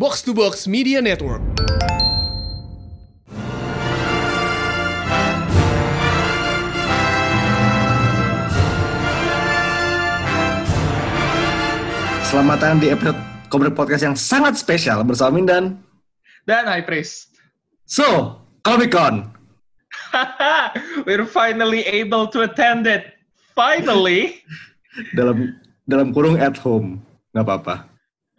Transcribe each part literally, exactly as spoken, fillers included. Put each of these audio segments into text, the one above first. Box to Box Media Network. Selamat datang di episode Cobra Podcast yang sangat spesial bersama Mindan dan High Priest. So, Comic-Con. We're finally able to attend it. Finally. dalam dalam kurung at home, nggak apa-apa.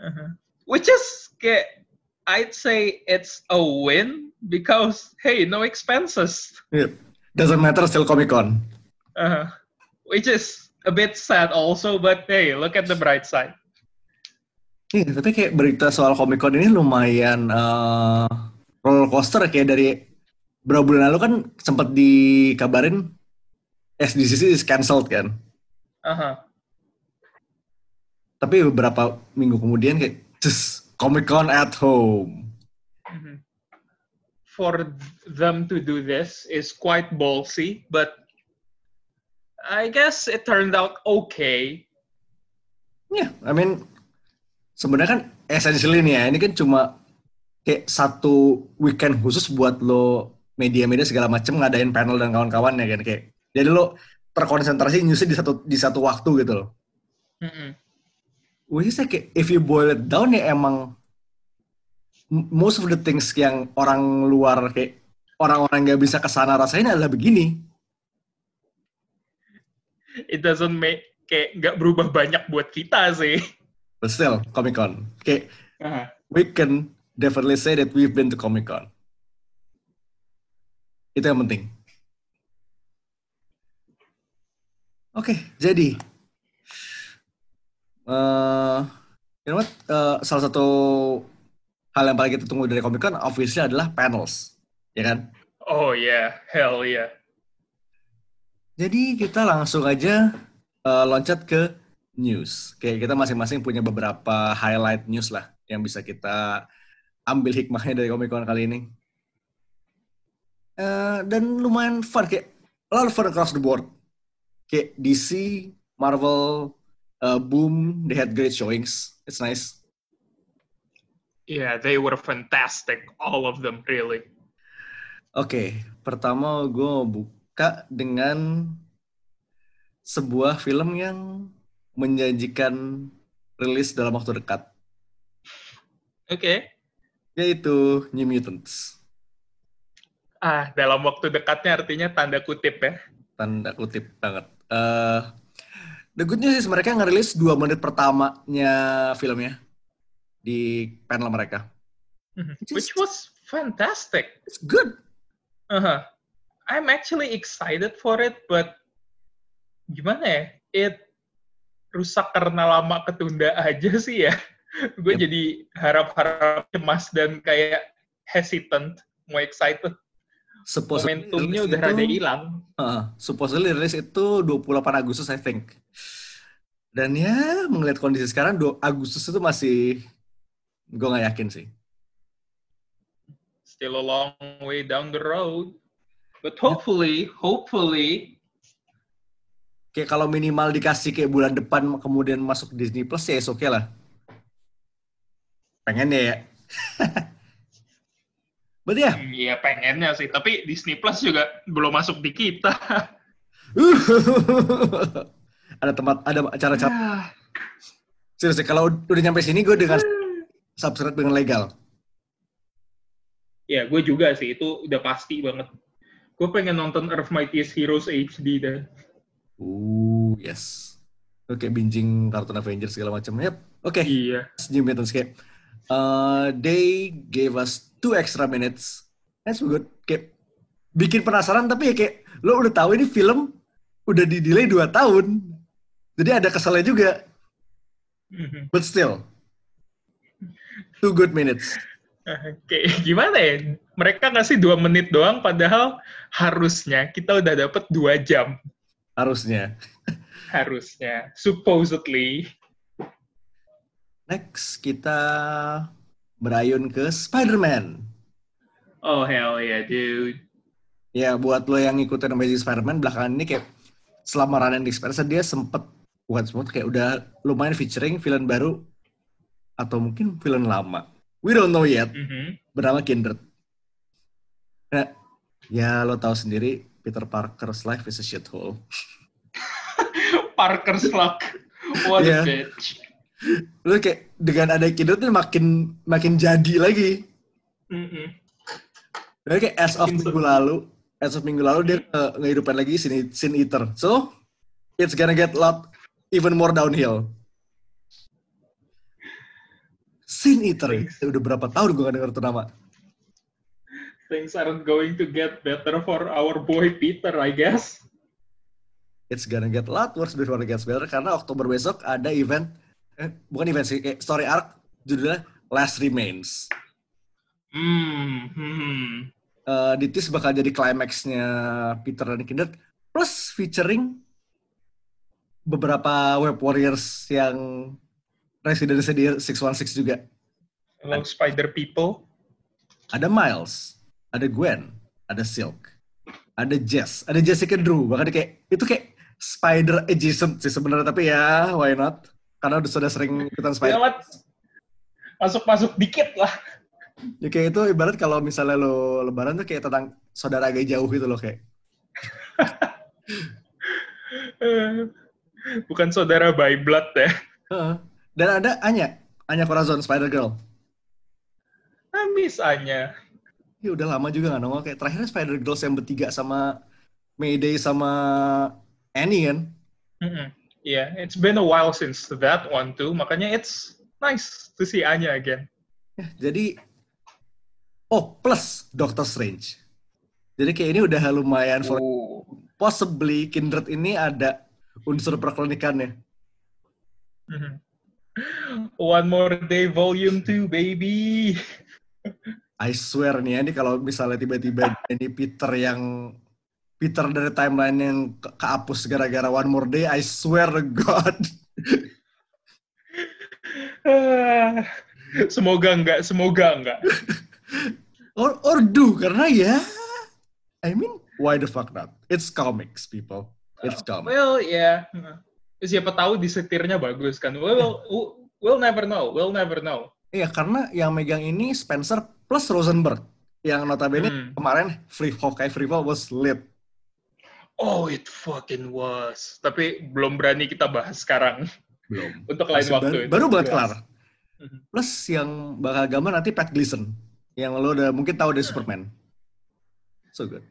Uh-huh. Which is kayak, I'd say it's a win because hey, no expenses. Yep. Doesn't matter, still Comic-Con. Uh-huh. Which is a bit sad also, but hey, look at the bright side. Iya, yeah, tapi kayak berita soal Comic-Con ini lumayan uh, roller coaster kayak dari berapa bulan lalu kan sempat dikabarin S D C C is cancelled kan. Uh-huh. Tapi beberapa minggu kemudian kayak just Comic-Con at home. Mm-hmm. For them to do this is quite ballsy, but I guess it turned out okay. Yeah, I mean sebenarnya kan essentially nih ya, ini kan cuma kayak satu weekend khusus buat lo media-media segala macam ngadain panel dan kawan-kawannya kan kayak. Jadi lo terkonsentrasi newsnya di satu di satu waktu gitu loh. Mm-hmm. Which is kayak if you boil it down ya emang most of the things yang orang luar kayak orang-orang nggak bisa kesana rasain adalah begini. It doesn't make kayak nggak berubah banyak buat kita sih. But still Comic-Con. Kayak uh-huh. We can definitely say that we've been to Comic-Con. Itu yang penting. Oke, okay, jadi uh, you know what? Uh, salah satu hal yang paling kita tunggu dari Comic-Con obviously adalah panels, ya kan? Oh yeah, hell yeah. Jadi kita langsung aja uh, loncat ke news. Kayak kita masing-masing punya beberapa highlight news lah yang bisa kita ambil hikmahnya dari Comic-Con kali ini. Uh, dan lumayan fun, kayak a lot of fun across the board. Kayak D C, Marvel, uh, Boom, they had great showings. It's nice. Yeah, they were fantastic, all of them, really. Oke, okay, pertama gue buka dengan sebuah film yang menjanjikan rilis dalam waktu dekat. Oke. Okay. Yaitu New Mutants. Ah, dalam waktu dekatnya artinya tanda kutip ya. Tanda kutip banget. Uh, the good news is mereka ngerilis dua menit pertamanya filmnya di panel mereka. Mm-hmm. Which was fantastic. It's good. Uh-huh. I'm actually excited for it, but gimana ya? It rusak karena lama ketunda aja sih ya. Gue yep. Jadi harap-harap cemas dan kayak hesitant, mau excited. Supposedly momentumnya udah rada hilang. Uh, supposedly rilis itu dua puluh delapan Agustus, I think. Dan ya, melihat kondisi sekarang, dua Agustus itu masih, gue nggak yakin sih. Still a long way down the road. But hopefully, hopefully. Kayak kalau minimal dikasih kayak bulan depan, kemudian masuk Disney Plus, ya it's okay lah. Pengen ya. Berarti ya? Iya, pengennya sih. Tapi Disney Plus juga belum masuk di kita. Ada tempat, ada acara-acara. Ah. Serius, kalau udah nyampe sini, gue dengan subscribe dengan legal. Ya, gue juga sih. Itu udah pasti banget. Gue pengen nonton Earth Mightiest Heroes H D dah. Uh, yes. Oke, binging kartun Avengers segala macam. Yep. Oke. Okay. Iya. Jim Bettons kayak. Uh, they gave us two extra minutes. That's good. Kayak bikin penasaran tapi ya kayak lo udah tahu ini film udah di-delay dua tahun. Jadi ada kesalnya juga. Mm-hmm. But still. Two good minutes. Kayak gimana ya? Mereka ngasih dua menit doang padahal harusnya kita udah dapet dua jam. Harusnya. Harusnya. Supposedly. Next, kita berayun ke Spider-Man. Oh, hell yeah, dude. Ya, buat lo yang ngikutin Amazing Spider-Man, belakangan ini kayak selama run and experience, dia sempet, bukan sempat, kayak udah lumayan featuring villain baru, atau mungkin villain lama. we don't know yet, mm-hmm. bernama Kindred. Nah, ya lo tahu sendiri, Peter Parker's life is a shithole. Parker's luck, what yeah. a bitch. Lo kayak dengan ada Kindred tuh makin makin jadi lagi. Mm-hmm. Lalu kayak as of minggu lalu, as of minggu lalu dia uh, ngehidupin lagi Sin, Sin Eater. So it's gonna get lot even more downhill. Sin Eater, ya? Udah berapa tahun gue gak denger tuh nama. Things aren't going to get better for our boy Peter, I guess. It's gonna get a lot worse before it gets better, karena Oktober besok ada event, eh, bukan event sih, kayak story arc, judulnya Last Remains. Hmm. hmm. Uh, di T I S bakal jadi climax-nya Peter dan Kindred, plus featuring beberapa web warriors yang residence di six one six juga. Hello, Spider People. Ada Miles, ada Gwen, ada Silk, ada Jess, ada Jessica Drew. Bahkan kayak itu kayak Spider adjacent sih sebenarnya, tapi ya why not? Karena udah sudah sering ikutan Spider. Masuk-masuk dikit lah. Ya kayak itu ibarat kalau misalnya lo lebaran tuh kayak tentang saudara agak jauh gitu loh kayak. Bukan saudara by blood ya. Uh-huh. Dan ada Anya, Anya Corazon, Spider-Girl. I miss Anya. Ya udah lama juga gak nongol. Kayak terakhirnya Spider-Girl yang bertiga sama Mayday sama Annie kan? Mm-hmm. Yeah, it's been a while since that one too. Makanya it's nice to see Anya again. Ya, jadi, oh plus Doctor Strange. Jadi kayak ini udah lumayan. For... Possibly Kindred ini ada unsur perklinikannya. Mm-hmm. One More Day Volume two, baby. I swear nih ya, ini kalau misalnya tiba-tiba ini Peter yang... Peter dari timeline yang ke- kehapus gara-gara One More Day, I swear to God. Semoga enggak, semoga enggak. or, or do, karena ya... I mean, why the fuck not? It's comics, people. It's comics. Well, yeah. Siapa tahu disetirnya bagus kan? Well, we'll, we'll never know. We'll never know. Iya, karena yang megang ini Spencer plus Rosenberg. Yang notabene hmm. kemarin Freefall, kayak Freefall was lit. Oh, it fucking was. Tapi belum berani kita bahas sekarang. Belum. Untuk lain Masih waktu. Baru, baru banget kelar. Mm-hmm. Plus yang bakal gambar nanti Pat Gleason. Yang lo udah mungkin tahu dari Superman. So good.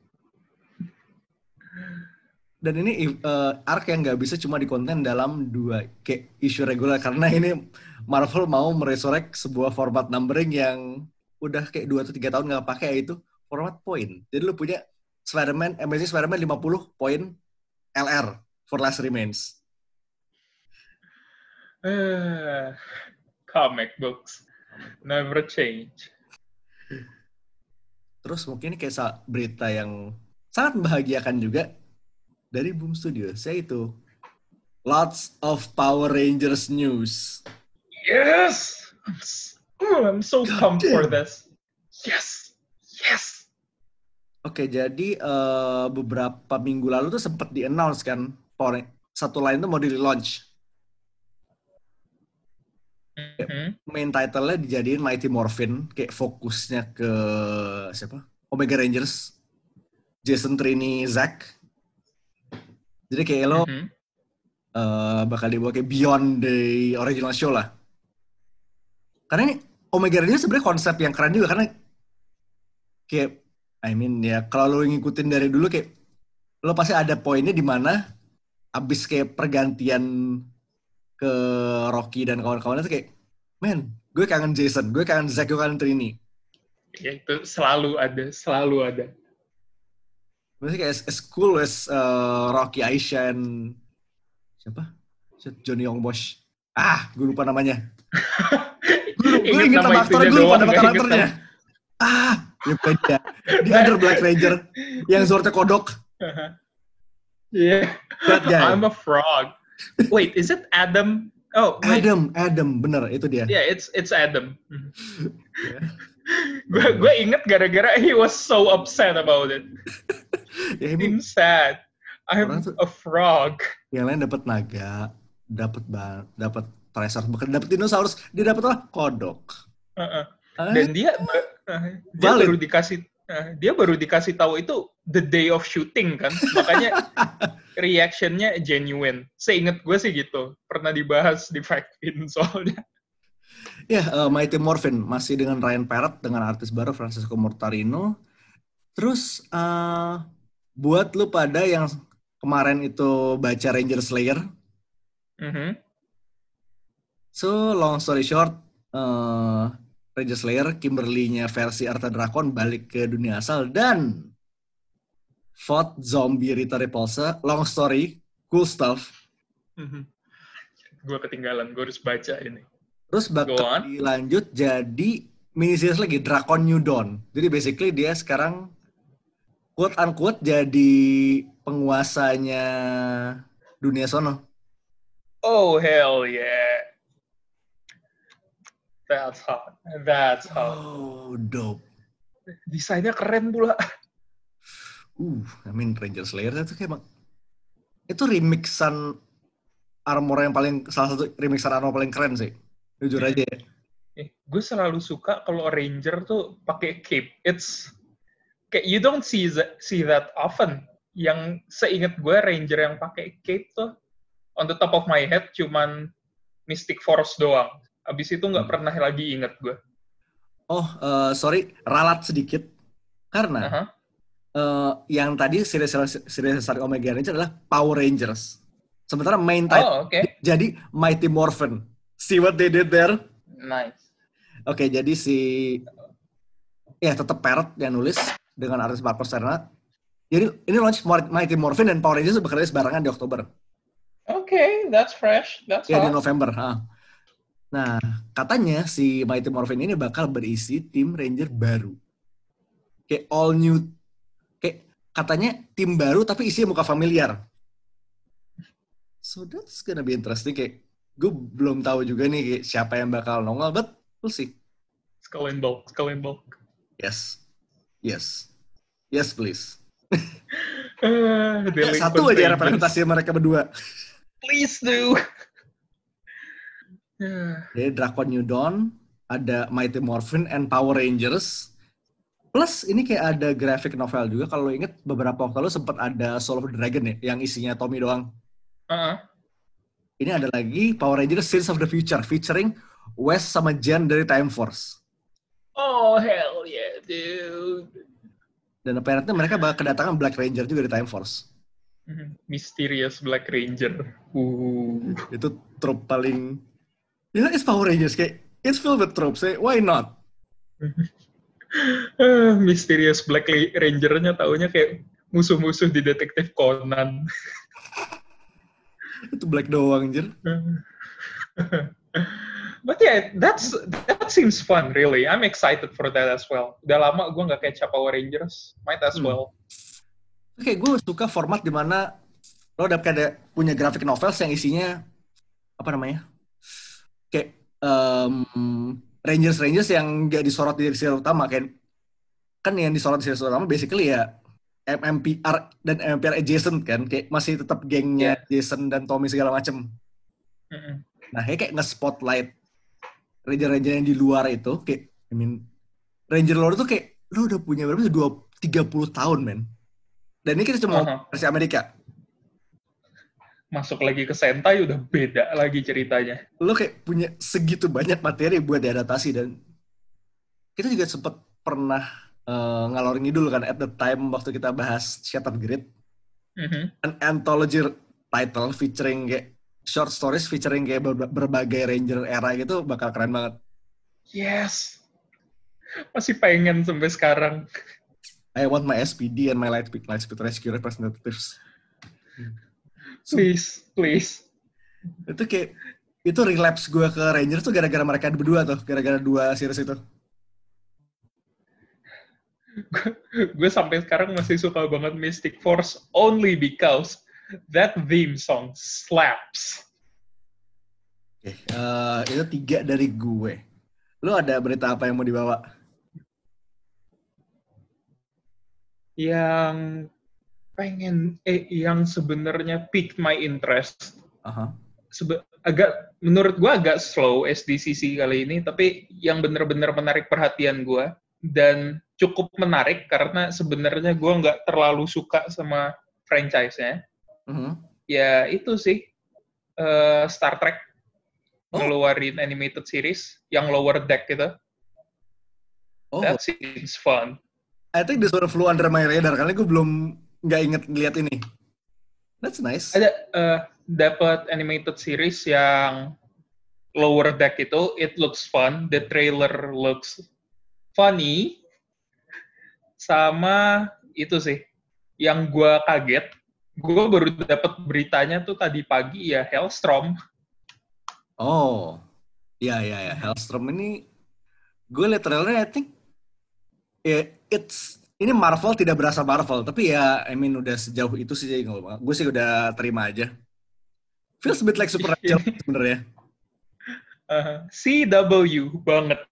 Dan ini uh, arc yang nggak bisa cuma dikonten dalam dua kayak isu reguler, karena ini Marvel mau meresurrect sebuah format numbering yang udah kayak dua atau tiga tahun nggak pakai, yaitu format poin. Jadi lu punya Spider-Man, Amazing Spider-Man lima puluh poin L R for Last Remains. Uh, comic books never change. Terus mungkin kayak berita yang sangat membahagiakan juga dari Boom Studios, yaitu lots of Power Rangers news. Yes! Ooh, I'm so pumped for this. Yes! Yes! Oke, okay, jadi uh, beberapa minggu lalu tuh sempat di-announce kan, Power satu line tuh mau di-relaunch. Mm-hmm. Main title-nya dijadiin Mighty Morphin, kayak fokusnya ke siapa? Omega Rangers, Jason, Trini, Zack. Jadi kayak lo mm-hmm. uh, bakal dibawa kayak beyond the original show lah. Karena ini Omega Rangers sebenarnya konsep yang keren juga, karena kayak, I mean ya kalau lo ngikutin dari dulu kayak lo pasti ada poinnya di mana abis kayak pergantian ke Rocky dan kawan-kawannya tuh kayak, man, gue kangen Jason, gue kangen Zack, gue kangen Trini. Ya itu selalu ada, selalu ada. Maksudnya kayak as, as cool as uh, Rocky, Aisha, and siapa? Johnny Young Bosch. Ah, gue lupa namanya. Gue inget nama aktornya, gue lupa nama karakternya. Ah, ya beda. Di under Black Ranger, yang suaranya kodok. Iya. Yeah. I'm a frog. Wait, is it Adam? Oh, wait. Adam, Adam, bener, itu dia. Yeah, it's it's Adam. Gue gue inget gara-gara he was so upset about it. Ya, I'm sad. I'm a frog. Yang lain dapat naga, dapat dapat dinosaurus, dia dapat lah kodok. Uh-uh. Dan dia, dia baru dikasih dia baru dikasih tahu itu the day of shooting kan, makanya reaction-nya genuine. Seingat gue sih gitu, pernah dibahas di Fact-In soalnya. Ya, yeah, uh, Mighty Morphin masih dengan Ryan Parrott dengan artis baru Francesco Mortarino. Terus uh, buat lu pada yang kemarin itu baca Ranger Slayer. Mm-hmm. So long story short, uh, Ranger Slayer, Kimberly-nya versi Arta Drakon balik ke dunia asal dan fought zombie Rita Repulsa. Long story, cool stuff. Mm-hmm. Gue ketinggalan, gue harus baca ini. Terus bakal dilanjut jadi miniseries lagi, Dragon New Dawn. Jadi basically dia sekarang quote unquote jadi penguasanya dunia sono. Oh hell yeah. That's hot. That's hot. Oh, dope. Desainnya keren pula. Uh, I mean Ranger Slayer itu kayak itu remixan armor yang paling salah satu remixan armor paling keren sih. Jujur aja ya. Eh, gue selalu suka kalau Ranger tuh pakai cape. It's kayak you don't see that, see that often. Yang seingat gue Ranger yang pakai cape tuh on the top of my head cuman Mystic Force doang. Abis itu nggak pernah lagi inget gue. Oh, uh, sorry, ralat sedikit. Karena uh-huh. uh, yang tadi series-series dari Omega Rangers adalah Power Rangers. Sementara main title, oh, okay. Jadi Mighty Morphin. See what they did there? Nice. Oke, okay, jadi si... Ya, tetap Parrot yang nulis dengan artis Marcos Ternat. Jadi ini launch Mighty Morphin dan Power Rangers bekerja sebarengan di Oktober. Oke, okay, that's fresh. That's ya, hot. Di November. Ha. Nah, katanya si Mighty Morphin ini bakal berisi tim Ranger baru. Kayak all new. Kayak katanya tim baru tapi isinya muka familiar. So that's gonna be interesting. Kayak gue belum tahu juga nih kayak siapa yang bakal nongol, but we'll see. Skull and Bulk, Skull and Bulk. Yes. Yes. Yes, please. uh, ya, satu aja representasi mereka berdua. Please do. Jadi Dragon New Dawn, ada Mighty Morphin and Power Rangers. Plus ini kayak ada graphic novel juga. Kalau inget beberapa waktu lalu sempat ada Soul of the Dragon ya, yang isinya Tommy doang. Uh-huh. Ini ada lagi Power Rangers Sins of the Future featuring Wes sama Jen dari Time Force. Oh hell yeah dude. Dan apparently mereka bakal kedatangan Black Ranger juga di Time Force. Mysterious Black Ranger. Uh. Itu trope paling. Ya, yeah, it's Power Rangers, kayak it's filled with tropes, eh? Why not? Mysterious Black Ranger-nya taunya kayak musuh-musuh di Detektif Conan. Itu Black doang, anjir. But yeah, that's that seems fun, really. I'm excited for that as well. Udah lama gue nggak catch up Power Rangers, might as well. Hmm. Oke, okay, gue suka format dimana lo dapet ada punya graphic novels yang isinya apa namanya? Kayak um, Rangers-Rangers yang gak disorot di seri utama. Kayak, kan yang disorot di seri utama basically ya M M P R dan M M P R adjacent kan. Kayak masih tetap gengnya yeah. Jason dan Tommy segala macem. Mm-hmm. Nah kayak nge-spotlight Ranger-Ranger yang di luar itu. Kayak, I mean, Ranger luar itu kayak, lo udah punya berapa sih? tiga puluh tahun, men. Dan ini kita cuma uh-huh. versi Amerika. Masuk lagi ke Sentai udah beda lagi ceritanya. Lo kayak punya segitu banyak materi buat diadaptasi dan kita juga sempat pernah uh, ngalor ngidul kan at the time waktu kita bahas Shattered Grid. Mm-hmm. An anthology title featuring kayak short stories featuring kayak berbagai Ranger era gitu bakal keren banget. Yes. Masih pengen sampai sekarang. I want my S P D and my Lightspeed, Lightspeed Rescue representatives. Hmm. Please, please. Itu kayak, itu relapse gue ke Rangers tuh gara-gara mereka berdua tuh, gara-gara dua series itu. Gue sampai sekarang masih suka banget Mystic Force only because that theme song slaps. Oke, okay, uh, itu tiga dari gue. Lo ada berita apa yang mau dibawa? Yang... pengen eh yang sebenarnya piqued my interest. Uh-huh. Sebe- agak menurut gue agak slow S D C C kali ini, tapi yang benar-benar menarik perhatian gue dan cukup menarik karena sebenarnya gue nggak terlalu suka sama franchise-nya. Mm-hmm. Ya itu sih uh, Star Trek oh. ngeluarin animated series yang Lower Deck gitu. Oh. That seems fun. I think this one flew under my radar karena gue belum nggak inget ngeliat ini. That's nice. Ada uh, dapat animated series yang Lower Deck itu, it looks fun. The trailer looks funny. Sama itu sih, yang gue kaget, gue baru dapat beritanya tuh tadi pagi ya, Hellstrom. Oh, ya ya ya, Hellstrom ini, gue liat trailernya, I think it, it's ini Marvel tidak berasa Marvel, tapi ya, I mean udah sejauh itu sih, gue sih udah terima aja. Feels a bit like Supernatural sebenarnya. Uh, C W banget.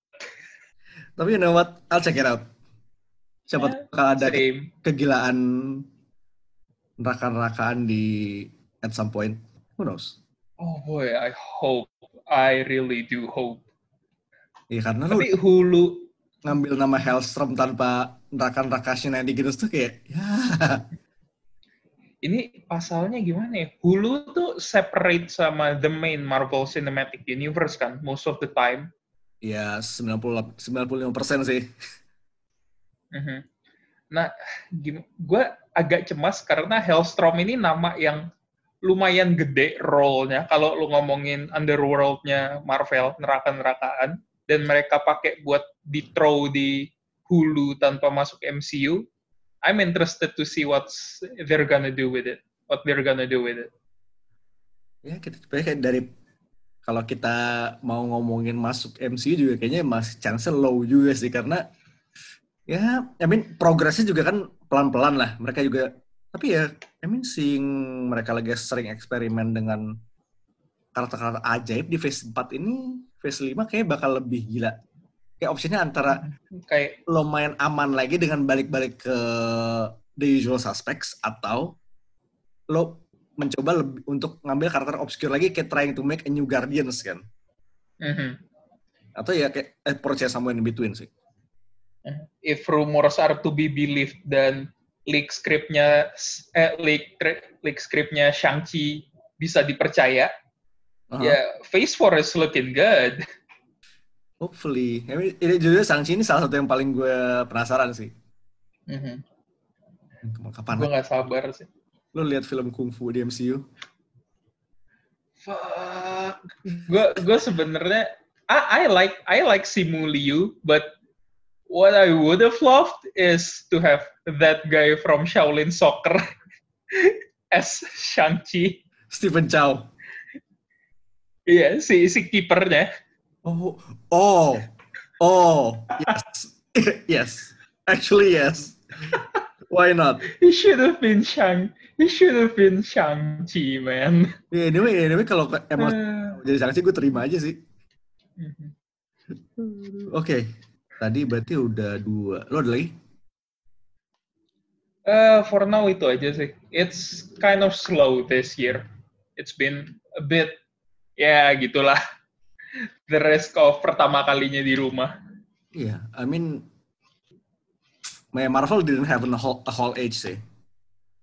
Tapi you know what, I'll check it out. Siapa yeah, bakal ada same. Kegilaan rakan-rakan di at some point. Who knows? Oh boy, I hope. I really do hope. Iya karena tapi lu Hulu ngambil nama Hellstrom tanpa rakan-rakan shenanigans tuh kayak, ya. Ini pasalnya gimana ya? Hulu tuh separate sama the main Marvel Cinematic Universe kan, most of the time. Ya, sembilan puluh, sembilan puluh lima persen sih. Mm-hmm. Nah, gue agak cemas karena Hellstrom ini nama yang lumayan gede role-nya. Kalau lu ngomongin underworld-nya Marvel, neraka-nerakaan, dan mereka pakai buat di-throw di Hulu tanpa masuk M C U, I'm interested to see what they're gonna do with it. What they're gonna do with it. Ya, kita kayak dari kalau kita mau ngomongin masuk M C U juga kayaknya masih chance low juga sih karena ya, I mean progresnya juga kan pelan-pelan lah. Mereka juga tapi ya, I mean seeing mereka lagi sering eksperimen dengan karakter-karakter ajaib di phase empat ini, phase lima kayaknya bakal lebih gila. Kayak opsinya antara kayak lumayan aman lagi dengan balik-balik ke the usual suspects atau lo mencoba lebih, untuk ngambil karakter obscure lagi kayak trying to make a new guardians kan. Mm-hmm. Atau ya kayak eh, approach somewhere in between sih. If rumors are to be believed dan leak scriptnya eh, leak leak scriptnya Shang-Chi bisa dipercaya, uh-huh. ya phase four is looking good. Hopefully. I mean, ini judulnya Shang-Chi ini salah satu yang paling gue penasaran sih. Mm-hmm. Kapan? Gue gak sabar sih. Lo lihat film kungfu di M C U? Fuck. Gue gue sebenarnya I, I like I like Simu Liu, but what I would have loved is to have that guy from Shaolin Soccer as Shang-Chi. Stephen Chow. Iya, yeah, si si kipernya. Oh, oh, oh, yes, yes. Actually, yes. Why not? He should have been Shang. He should have been Shang-Chi, man. Yeah, anyway, anyway, kalau emang uh, jadi Shang-Chi, gue terima aja sih. Oke, okay. Tadi berarti udah dua. Lo ada lagi? Uh, for now itu aja sih. It's kind of slow this year. It's been a bit, ya yeah, gitulah. The risk of pertama kalinya di rumah. Iya, yeah, I mean, Marvel didn't have a whole, a whole age sih.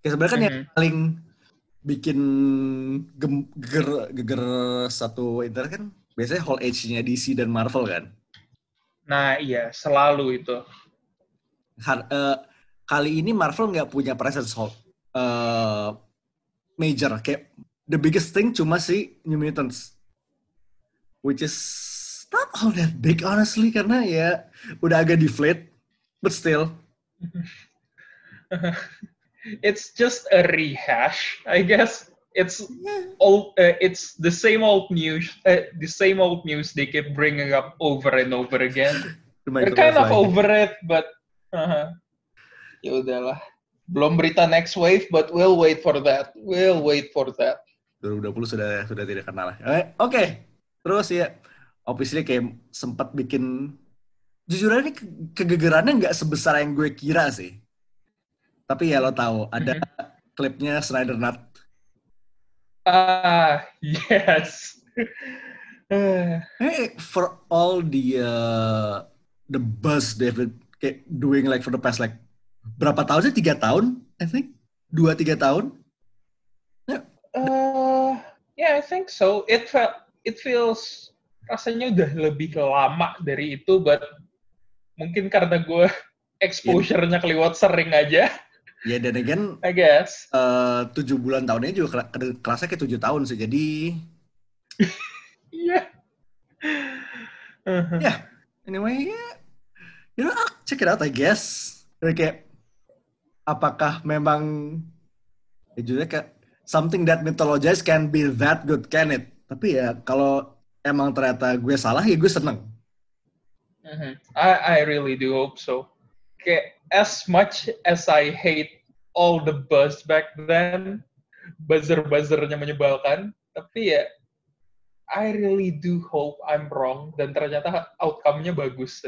Ya sebenarnya kan mm-hmm. yang paling bikin geger, geger satu internet kan biasanya whole age-nya D C dan Marvel kan. Nah iya, selalu itu. Har, uh, kali ini Marvel nggak punya presence whole, uh, major, kayak the biggest thing cuma si New Mutants. Which is not all that big honestly karena ya udah agak deflate, but still. It's just a rehash, I guess. It's yeah. old, uh, it's the same old news, uh, the same old news they keep bringing up over and over again. They're kind of over it, but uh-huh. ya udahlah. Belum berita next wave, but we'll wait for that. We'll wait for that. dua ribu dua puluh sudah sudah tidak kenal lah. Oke. Okay. Terus ya, obviously kayak sempat bikin, jujur aja ini kegegerannya nggak sebesar yang gue kira sih. Tapi ya lo tahu ada mm-hmm. klipnya Snyder Nut. Ah, uh, yes. Hey, for all the uh, the buzz David kayak doing like for the past like berapa tahun sih? tiga tahun I think. dua tiga tahun Yeah. Uh, yeah, I think so. It felt it feels rasanya udah lebih lama dari itu, but mungkin karena gue exposure-nya keliwat sering aja. Ya, yeah, dan again, I guess. Uh, tujuh bulan tahunnya juga kerasa kayak tujuh tahun sih, jadi... Iya. yeah. uh-huh. yeah. Anyway, yeah. You know, I'll check it out, I guess. Kayak, apakah memang... Ya, jujurnya kayak, something that mythologized can be that good, can it? Tapi ya, kalau emang ternyata gue salah, ya gue seneng. Mm-hmm. I, I really do hope so. Kayak, as much as I hate all the buzz back then, buzzer-buzzernya menyebalkan, tapi ya, I really do hope I'm wrong, dan ternyata outcome-nya bagus.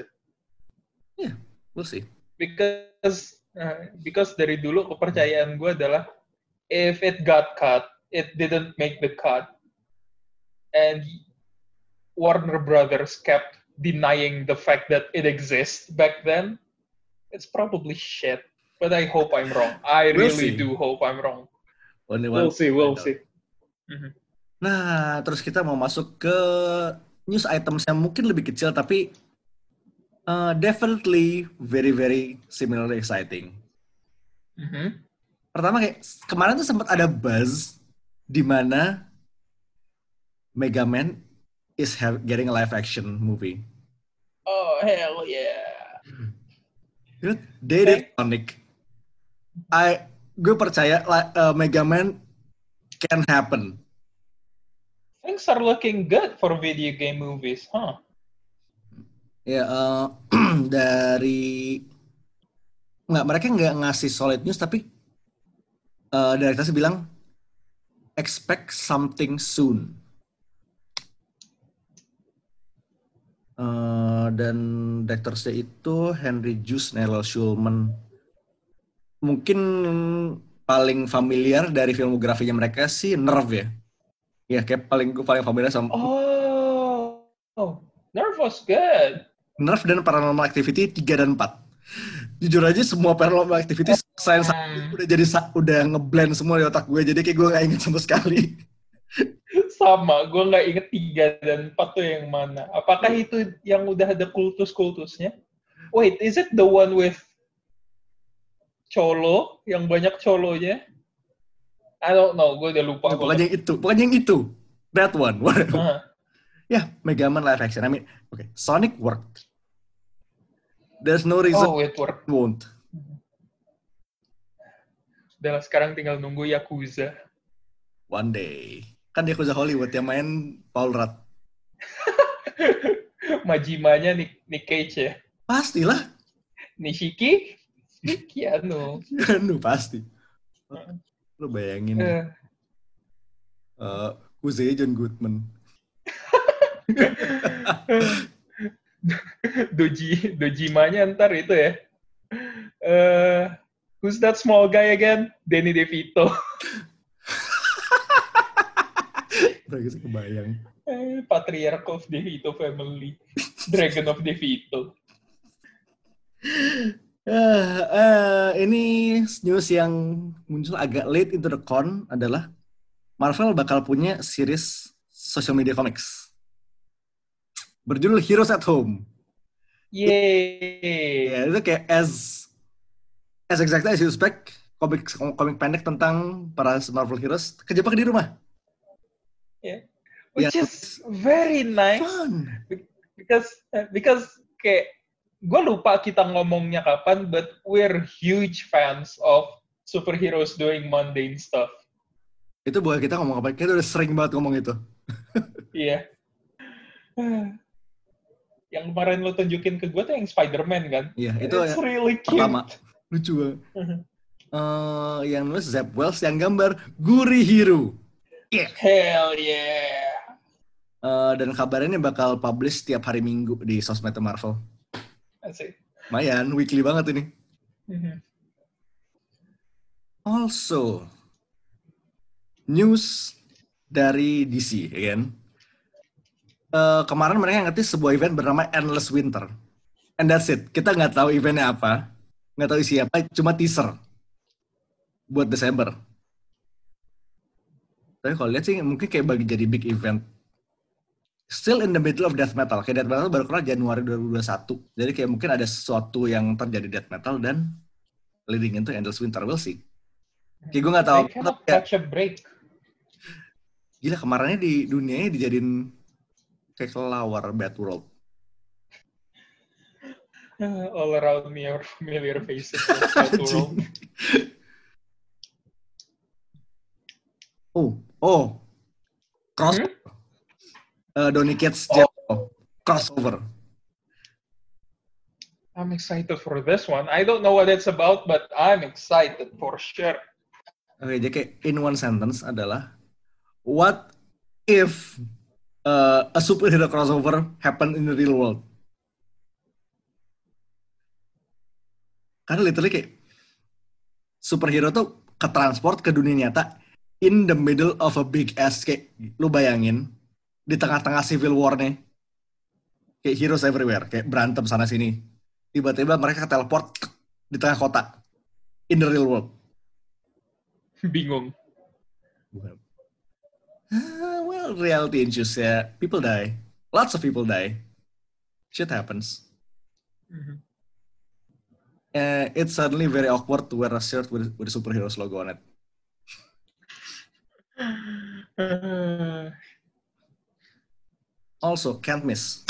Yeah, we'll see. Because, uh, because dari dulu kepercayaan gue adalah, if it got cut, it didn't make the cut. And Warner Brothers kept denying the fact that it exists back then. It's probably shit. But I hope I'm wrong. I we'll really see. do hope I'm wrong. Only we'll see, we'll see. Mm-hmm. Nah, terus kita mau masuk ke news items yang mungkin lebih kecil, tapi uh, definitely very, very similarly exciting. Mm-hmm. Pertama kayak kemarin tuh sempat ada buzz di mana Mega Man is have, getting a live action movie. Oh hell yeah! They did Sonic. I gue percaya uh, Mega Man can happen. Things are looking good for video game movies, huh? Ya yeah, uh, dari nggak mereka nggak ngasih solid news tapi Uh, Direkturnya bilang expect something soon. Uh, dan direkturnya itu Henry Jus Nello Schulman. Mungkin paling familiar dari filmografinya mereka sih Nerve ya. Ya kayak paling gue paling familiar sama. Oh, oh, Nerve was good. Nerve dan Paranormal Activity tiga dan empat Jujur aja semua Paranormal Activity selain satu udah jadi udah ngeblend semua di otak gue jadi kayak gue nggak inget sama sekali. Sama, gue nggak inget tiga dan empat tuh yang mana. Apakah itu yang udah ada kultus-kultusnya? Wait, is it the one with Cholo yang banyak Cholonya? I don't know, gue udah lupa. Nah, bukan yang itu, bukan yang itu. That one. Uh-huh. Ya, yeah, Mega Man live action. I mean, okay, Sonic worked. There's no reason oh, it won't. Udah sekarang tinggal nunggu Yakuza. One day. Kan Yakuza Hollywood yang main Paul Rudd. Majimanya Nick, Nick Cage ya? Pastilah. Nishiki? Kiano. Kiano, pasti. Lo bayangin. Uh. Uh, Kuze John Goodman. Doji, Dojimanya ntar itu ya. Uh, who's that small guy again? Danny DeVito. Berarti kebayang. Patriarch of DeVito family. Dragon of DeVito. Uh, uh, ini news yang muncul agak late into the con adalah Marvel bakal punya series social media comics. Berjudul Heroes at Home. Yeay. Ya, itu kayak as as exactly as you expect, komik komik pendek tentang para Marvel heroes kejebak di rumah. Yeah. Which yeah. is very nice. Fun. Because because kayak gue lupa kita ngomongnya kapan, but we're huge fans of superheroes doing mundane stuff. Itu boleh kita ngomong kapan? Kita udah sering banget ngomong itu. Iya. yeah. Yang kemarin lo tunjukin ke gue tuh yang Spider-Man kan? Iya, yeah, itu it's really cute. Pertama. Lucu banget. Uh-huh. Uh, yang nulis Zeb Wells, yang gambar Gurihiru. Yeah. Hell yeah. Uh, dan kabarnya ini bakal publish setiap hari Minggu di sosmed Marvel. Asik. Lumayan, weekly banget ini. Uh-huh. Also, news dari D C, again. uh, kemarin mereka ngerti sebuah event bernama Endless Winter. And that's it. Kita nggak tahu eventnya apa, nggak tahu isi apa, cuma teaser buat Desember. Tapi kalau lihat sih mungkin kayak bagi jadi big event. Still in the middle of death metal. Kayak death metal baru keluar Januari dua ribu dua puluh satu. Jadi kayak mungkin ada sesuatu yang terjadi death metal dan leading into Endless Winter. We'll see. Kayak gue nggak tahu. I cannot catch a break. Gila, kemarinnya di dunianya dijadiin kayak kelawar, bad world. All around me are familiar faces. Bad world. Oh, oh, crossover. Hmm? Uh, Donny Cates, oh. Crossover. I'm excited for this one. I don't know what it's about, but I'm excited for sure. Oke, okay, jadi in one sentence adalah, what if uh, a superhero crossover happen in the real world? Karena literally kayak superhero tuh ketransport ke dunia nyata. In the middle of a big ass, kayak lu bayangin di tengah-tengah civil war nih, kayak heroes everywhere, kayak berantem sana sini. Tiba-tiba mereka teleport di tengah kota, in the real world. Bingung. Well, well reality issues ya, people die, lots of people die, shit happens. Mm-hmm. Uh, it's suddenly very awkward to wear a shirt with with a superhero's logo on it. Also, can't miss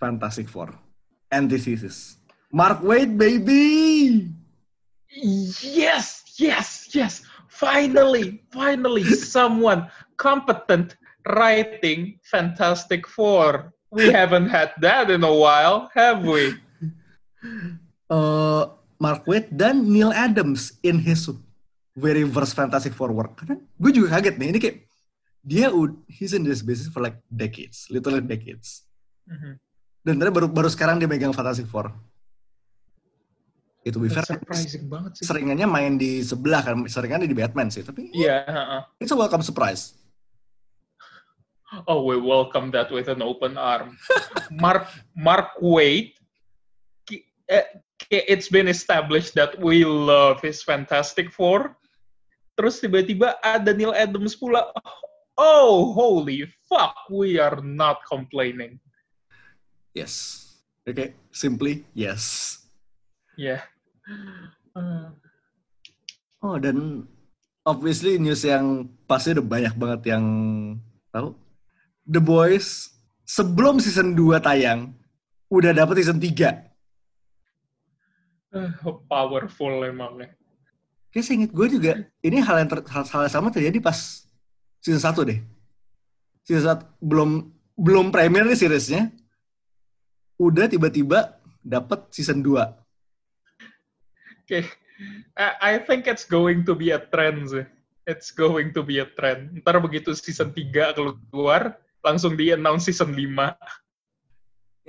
Fantastic Four, Antithesis, Mark Waid, baby. Yes, yes, yes. Finally, finally, someone competent writing Fantastic Four. We haven't had that in a while, have we? Uh, Mark Waid dan Neil Adams in his very verse Fantastic Four work. Karena gue juga kaget nih, ini kayak dia ud, he's in this business for like decades, literally decades. Mm-hmm. Dan ternyata baru baru sekarang dia megang Fantastic Four. Itu fair, surprising banget sih. Seringannya main di sebelah kan, seringannya di Batman sih, tapi yeah, uh-uh. It's a welcome surprise. Oh, we welcome that with an open arm. Mark Mark Waid. It's been established that we love his Fantastic Four. Terus tiba-tiba ada Neil Adams pula. Oh, holy fuck, we are not complaining. Yes. Okay, simply yes. Yeah. Uh. Oh, dan obviously news yang pasti udah banyak banget yang tahu. The Boys sebelum season two tayang udah dapat season three. Uh, powerful emangnya. Kayaknya seinget gue juga, ini hal yang ter, hal, hal yang sama terjadi pas season one deh. Season one, belum belum premier nih seriesnya, udah tiba-tiba dapat season two. Oke, okay. I, I think it's going to be a trend sih. It's going to be a trend. Ntar begitu season three keluar, langsung di-announce season five.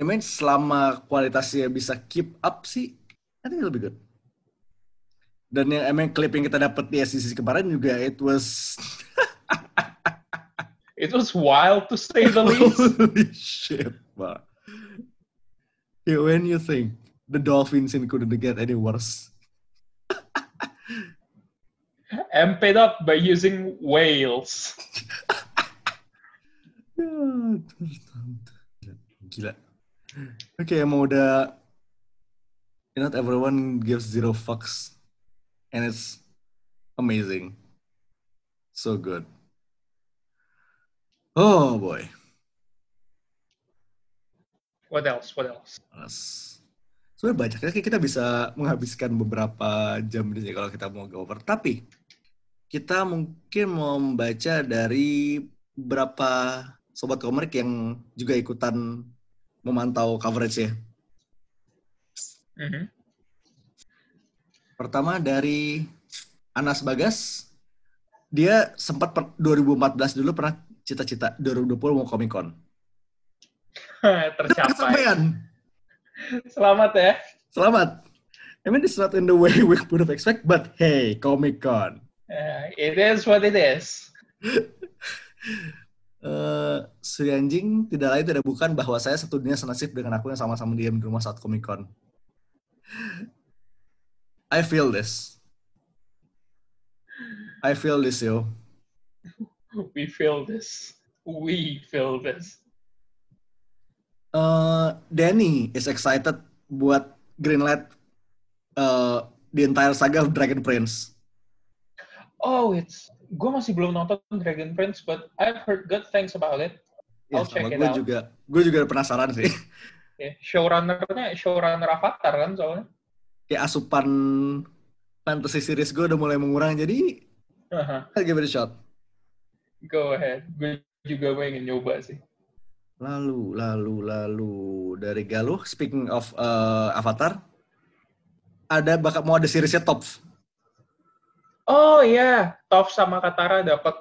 I mean, selama kualitasnya bisa keep up sih, I think it'll be good. Dan yang I mean, clip yang kita dapat di S C C kemarin juga, it was... it was wild to say the least. Holy shit, man. Yeah, when you think the dolphin scene couldn't get any worse. Amped up by using whales. Gila. Oke, okay, mau udah... Not everyone gives zero fucks. And it's amazing. So good. Oh boy. What else? What else? Sebenarnya banyaknya kita bisa menghabiskan beberapa jam ini kalau kita mau go over. Tapi kita mungkin mau membaca dari beberapa sobat komik yang juga ikutan memantau coverage-nya. Mm-hmm. Pertama dari Anas Bagas, dia sempat per, dua ribu empat belas dulu pernah cita-cita dua ribu dua puluh mau Comic-Con. Tercapai. Kesampaian. Selamat ya. Selamat. I mean it's not in the way we would have expected, but hey, Comic-Con. Uh, it is what it is. Uh, si anjing tidak lain tidak bukan bahwa saya satu dunia senasib dengan aku yang sama-sama diam di rumah saat Comic-Con. I feel this. I feel this, yo. We feel this. We feel this. Uh, Danny is excited buat greenlight uh, the entire saga of Dragon Prince. Oh, it's... Gue masih belum nonton Dragon Prince, but I've heard good things about it. I'll yeah, check it out. Juga, gue juga penasaran sih. Yeah, showrunner-nya, showrunner Avatar kan soalnya. Ya, asupan fantasy series gue udah mulai mengurang, jadi uh-huh. I'll give it a shot. Go ahead. Gue juga pengen nyoba sih. Lalu, lalu, lalu. Dari Galuh, speaking of uh, Avatar, ada bakal mau ada seriesnya Toph. Oh iya, yeah. Toph sama Katara dapat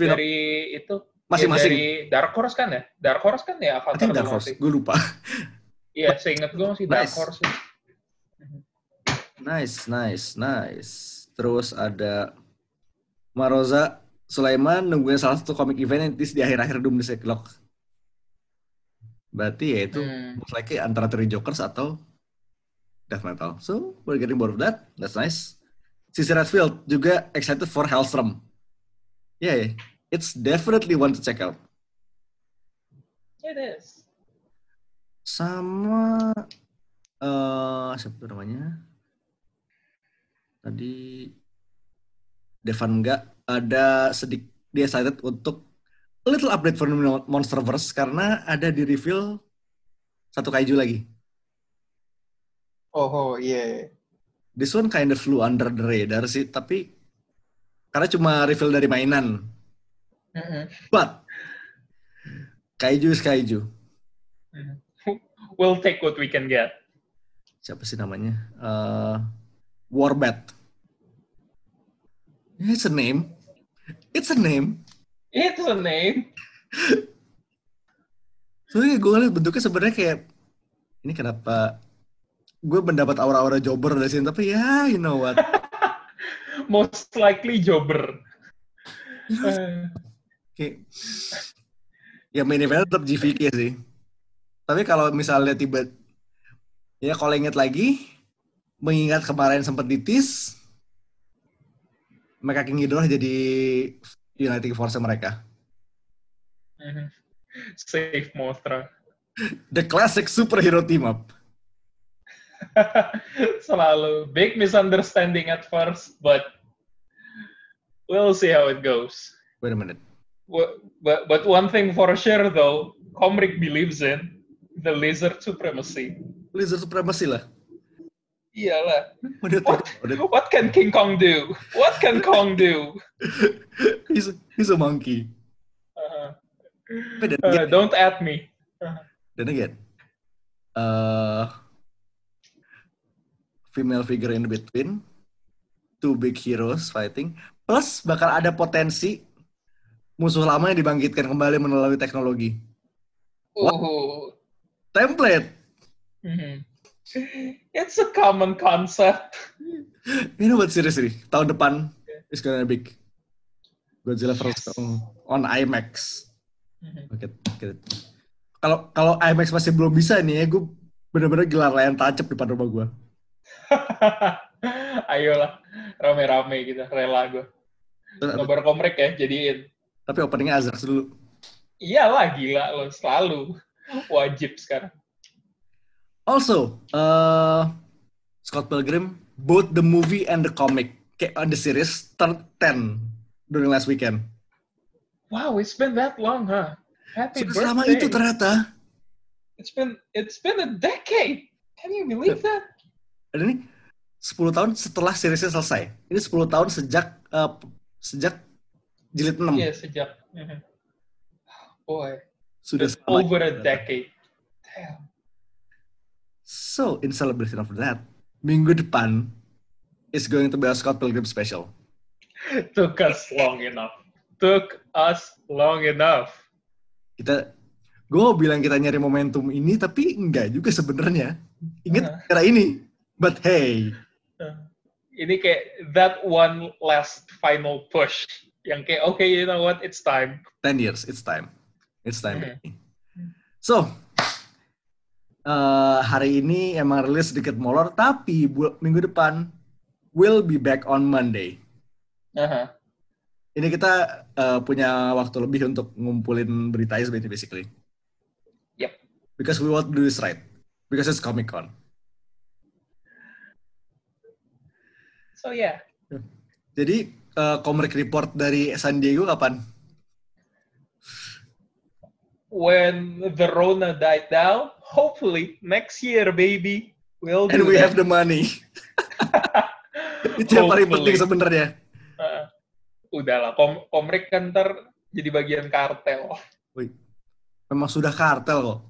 dari itu masing-masing ya, dari Dark Horse kan ya? Dark Horse kan ya Avatar Dark Horse. Gue lupa. Iya, yeah, seingat gue masih nice. Dark Horse. Nice, nice, nice. Terus ada Maroza Sulaiman nungguin salah satu komik event nanti di akhir-akhir Doom The Clock. Berarti ya itu most hmm. likely antara Three Jokers atau Death Metal. So, we're getting more of that. That's nice. Sisi Redfield juga excited for Hellstrom. Yeah, it's definitely one to check out. It is. Sama uh, siapa namanya? Tadi Devan enggak ada sedikit dia excited untuk a little update for Monsterverse karena ada di reveal satu kaiju lagi. Oh, oh yeah. This one kind of flew under the radar sih, tapi karena cuma reveal dari mainan. Uh-uh. But kaiju is kaiju. Uh-huh. We'll take what we can get. Siapa sih namanya? Uh, Warbat. It's a name. It's a name. It's a name. Soalnya gue lihat bentuknya sebenarnya kayak ini kenapa? Gue mendapat aura-aura jobber dari sini, tapi ya, you know what? Most likely jobber. Uh. Okay. Ya, main event tetap G V K sih. Tapi kalau misalnya tiba, ya kalau ingat lagi, mengingat kemarin sempat ditis, mereka King Ghidorah jadi Uniting Force mereka. Uh-huh. Save Mothra. The classic superhero team up. Selalu big misunderstanding at first, but we'll see how it goes. Wait a minute. But, but, but one thing for sure though, Comric believes in the lizard supremacy. Lizard supremacy lah. Iyalah. What, what can King Kong do? What can Kong do? he's, he's a monkey. Uh-huh. But uh, again, don't at me. Uh-huh. Then again. Uh, Female figure in between, two big heroes fighting, plus bakal ada potensi musuh lama yang dibangkitkan kembali melalui teknologi. Wow, template. Mm-hmm. It's a common concept. You know what, seriously, tahun depan yeah. is gonna be big. Godzilla versus Kong on IMAX. Mm-hmm. Oke, okay, kalau kalau IMAX masih belum bisa nih, ya gue bener-bener gelar layan tancap depan rumah gue. Ayolah, rame-rame gitu, rela gue. Nobar komrek ya, jadiin. Tapi openingnya Azrax dulu. Iyalah, gila lo, selalu. Wajib sekarang. Also, uh, Scott Pilgrim, both the movie and the comic, on the series, turned ten during last weekend. Wow, it's been that long, huh? Happy so, birthday. Selama itu ternyata. It's been, it's been a decade. Can you believe that? Ini sepuluh tahun setelah seriesnya selesai. Ini sepuluh tahun sejak uh, sejak jilid enam. Iya, yeah, sejak. Mm-hmm. Boy. Sudah over a decade. Damn. So, in celebration of that, minggu depan is going to be a Scott Pilgrim special. Took us long enough. Took us long enough. Kita gue bilang kita nyari momentum ini tapi enggak juga sebenarnya. Ingat era uh. ini. But hey, ini kayak that one last final push yang kayak oke, okay, you know what, it's time. ten years, it's time. It's time. Mm-hmm. So, uh, hari ini emang rilis sedikit molor, tapi bu- minggu depan we'll be back on Monday. Uh-huh. Ini kita uh, punya waktu lebih untuk ngumpulin berita aja basically. Yep. Because we want to do this right. Because it's Comic-Con. So yeah. Jadi uh, Comic Report dari San Diego kapan? When the Rona died down, hopefully next year, baby, we'll. And do we that. Have the money. Itu yang paling penting sebenarnya. Uh, udahlah, Kom- Komrik kan ntar jadi bagian kartel. Wih, memang sudah kartel kok.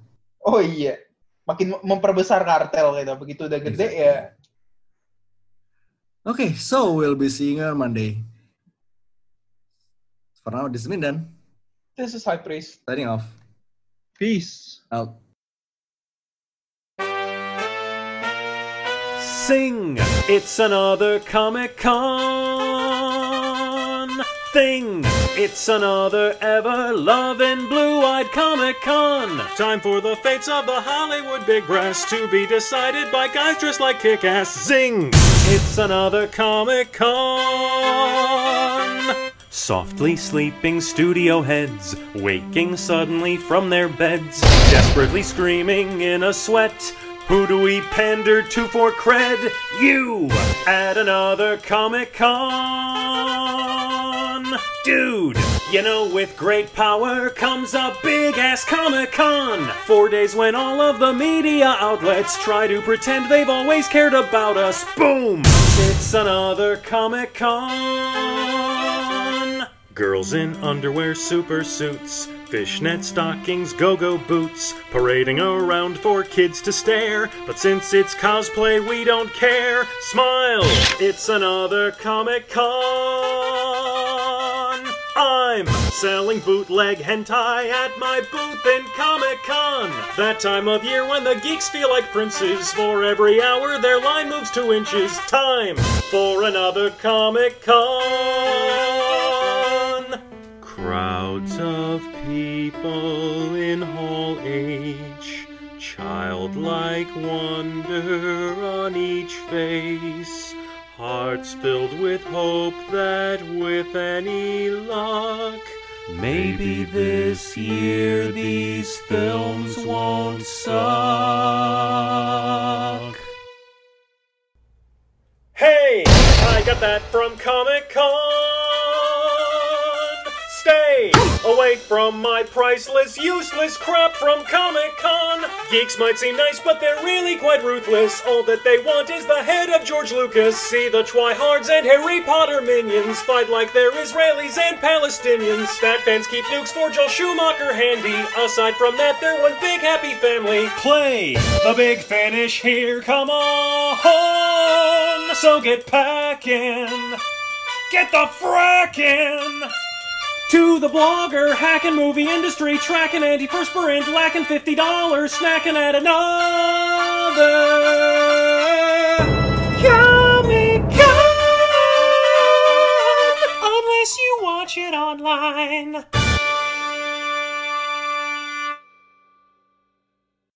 Oh iya, makin memperbesar kartel gitu. Begitu udah gede exactly. Ya. Okay, so we'll be seeing on Monday. For now, this is Mindan. This is High Priest. Signing off. Peace. Out. Sing! It's another Comic-Con thing. It's another ever-loving blue-eyed Comic-Con. Time for the fates of the Hollywood big brass to be decided by guys dressed like Kick-Ass. Zing! It's another Comic-Con! Softly sleeping studio heads, waking suddenly from their beds, desperately screaming in a sweat, who do we pander to for cred? You! At another Comic-Con! Dude! You know, with great power comes a big-ass Comic-Con! Four days when all of the media outlets try to pretend they've always cared about us. Boom! It's another Comic-Con! Girls in underwear super suits, fishnet stockings, go-go boots, parading around for kids to stare. But since it's cosplay, we don't care. Smile! It's another Comic-Con! I'm selling bootleg hentai at my booth in Comic-Con. That time of year when the geeks feel like princes. For every hour their line moves two inches. Time for another Comic-Con. Crowds of people in Hall H. Childlike wonder on each face. Hearts filled with hope that with any luck, maybe this year these films won't suck. Hey! I got that from Comic-Con! Stay away from my priceless, useless crap from Comic-Con! Geeks might seem nice, but they're really quite ruthless. All that they want is the head of George Lucas. See the Twihards and Harry Potter minions fight like they're Israelis and Palestinians. Fat fans keep nukes for Joel Schumacher handy. Aside from that, they're one big happy family. Play the big finish here, come on! So get packin', get the frackin'! To the blogger, hacking movie industry, tracking antiperspirant, lacking fifty dollars, snacking at another Comic-Con, unless you watch it online.